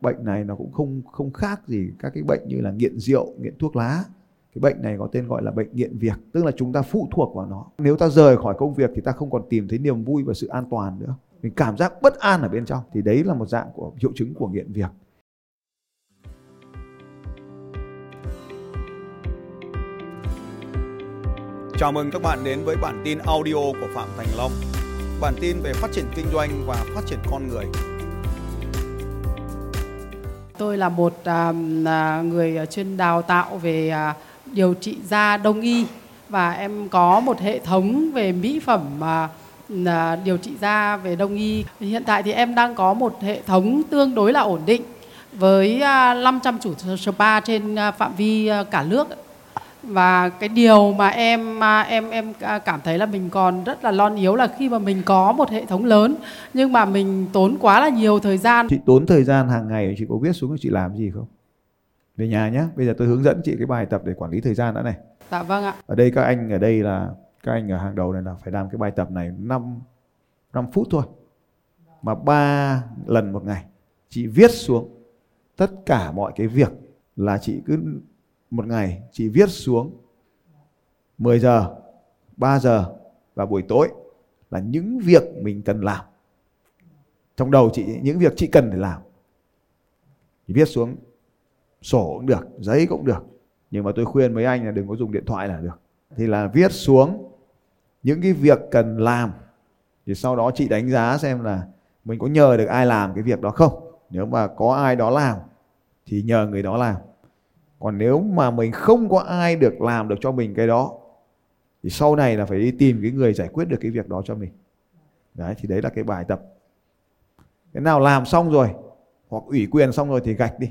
Bệnh này nó cũng không khác gì các cái bệnh như là nghiện rượu, nghiện thuốc lá. Cái bệnh này có tên gọi là bệnh nghiện việc, tức là chúng ta phụ thuộc vào nó. Nếu ta rời khỏi công việc thì ta không còn tìm thấy niềm vui và sự an toàn nữa. Mình cảm giác bất an ở bên trong, thì đấy là một dạng của triệu chứng của nghiện việc. Chào mừng các bạn đến với bản tin audio của Phạm Thành Long. Bản tin về phát triển kinh doanh và phát triển con người. Tôi là một người chuyên đào tạo về điều trị da đông y, và em có một hệ thống về mỹ phẩm điều trị da về đông y. Hiện tại thì em đang có một hệ thống tương đối là ổn định với 500 chủ spa trên phạm vi cả nước. Và cái điều mà em cảm thấy là mình còn rất là lon yếu là khi mà mình có một hệ thống lớn nhưng mà mình tốn quá là nhiều thời gian. Chị tốn thời gian hàng ngày, chị có viết xuống chị làm gì không? Về nhà nhé. Bây giờ tôi hướng dẫn chị cái bài tập để quản lý thời gian đã này. Dạ vâng ạ. Ở đây các anh ở hàng đầu này là phải làm cái bài tập này 5 phút thôi. Mà 3 lần một ngày. Chị viết xuống tất cả mọi cái việc là chị cứ... Một ngày chị viết xuống 10 giờ, 3 giờ và buổi tối là những việc mình cần làm. Trong đầu chị những việc chị cần phải làm. Chị viết xuống sổ cũng được, giấy cũng được. Nhưng mà tôi khuyên mấy anh là đừng có dùng điện thoại là được. Thì là viết xuống những cái việc cần làm. Thì sau đó chị đánh giá xem là mình có nhờ được ai làm cái việc đó không. Nếu mà có ai đó làm thì nhờ người đó làm. Còn nếu mà mình không có ai được làm được cho mình cái đó thì sau này là phải đi tìm cái người giải quyết được cái việc đó cho mình. Đấy, thì đấy là cái bài tập. Cái nào làm xong rồi hoặc ủy quyền xong rồi thì gạch đi.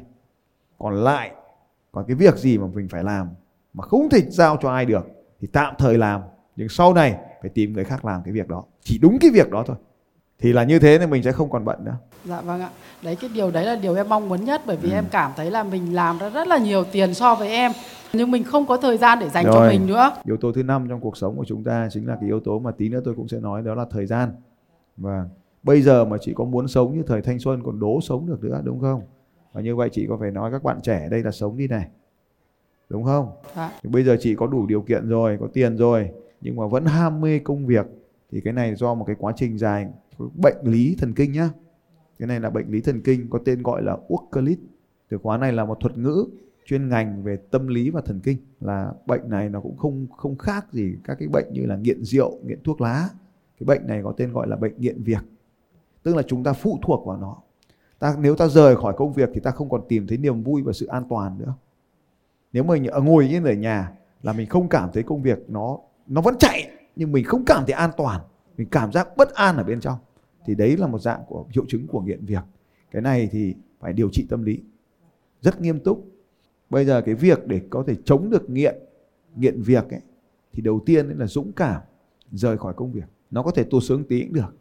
Còn cái việc gì mà mình phải làm mà không thể giao cho ai được thì tạm thời làm. Nhưng sau này phải tìm người khác làm cái việc đó. Chỉ đúng cái việc đó thôi. Thì là như thế nên mình sẽ không còn bận nữa. Dạ vâng ạ. Đấy là điều em mong muốn nhất. Bởi vì em cảm thấy là mình làm ra rất là nhiều tiền so với em, nhưng mình không có thời gian để dành cho mình nữa. Yếu tố thứ 5 trong cuộc sống của chúng ta chính là cái yếu tố mà tí nữa tôi cũng sẽ nói, đó là thời gian. Và bây giờ mà chị có muốn sống như thời thanh xuân còn đố sống được nữa, đúng không? Và như vậy chị có phải nói các bạn trẻ đây là sống đi này, đúng không? Dạ. Bây giờ chị có đủ điều kiện rồi, có tiền rồi, nhưng mà vẫn ham mê công việc, thì cái này do một cái quá trình dài, bệnh lý thần kinh nhá. Cái này là bệnh lý thần kinh có tên gọi là uốc cơ lít. Từ khóa này là một thuật ngữ chuyên ngành về tâm lý và thần kinh. Là bệnh này nó cũng không khác gì các cái bệnh như là nghiện rượu, nghiện thuốc lá. Cái bệnh này có tên gọi là bệnh nghiện việc. Tức là chúng ta phụ thuộc vào nó. Nếu ta rời khỏi công việc thì ta không còn tìm thấy niềm vui và sự an toàn nữa. Nếu mình ngồi yên ở nhà là mình không cảm thấy công việc nó vẫn chạy, nhưng mình không cảm thấy an toàn. Mình cảm giác bất an ở bên trong. Thì đấy là một dạng của triệu chứng của nghiện việc. Cái này thì phải điều trị tâm lý rất nghiêm túc. Bây giờ cái việc để có thể chống được nghiện việc ấy, thì đầu tiên là dũng cảm rời khỏi công việc. Nó có thể tụt xuống tí cũng được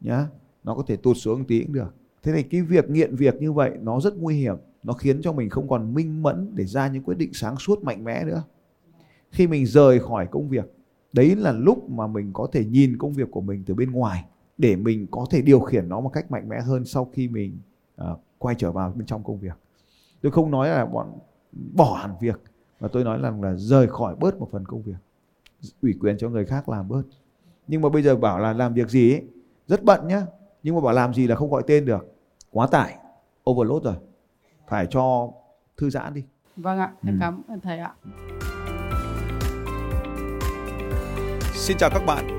nhá. Nó có thể tụt xuống tí cũng được. Thế này, cái việc nghiện việc như vậy nó rất nguy hiểm. Nó khiến cho mình không còn minh mẫn để ra những quyết định sáng suốt mạnh mẽ nữa. Khi mình rời khỏi công việc, đấy là lúc mà mình có thể nhìn công việc của mình từ bên ngoài để mình có thể điều khiển nó một cách mạnh mẽ hơn sau khi mình quay trở vào bên trong công việc. Tôi không nói là bọn bỏ hẳn việc, mà tôi nói là rời khỏi bớt một phần công việc, ủy quyền cho người khác làm bớt. Nhưng mà bây giờ bảo là làm việc gì ấy, rất bận nhá, nhưng mà bảo làm gì là không gọi tên được, quá tải, overload rồi, phải cho thư giãn đi. Vâng ạ, em cảm ơn thầy ạ. Xin chào các bạn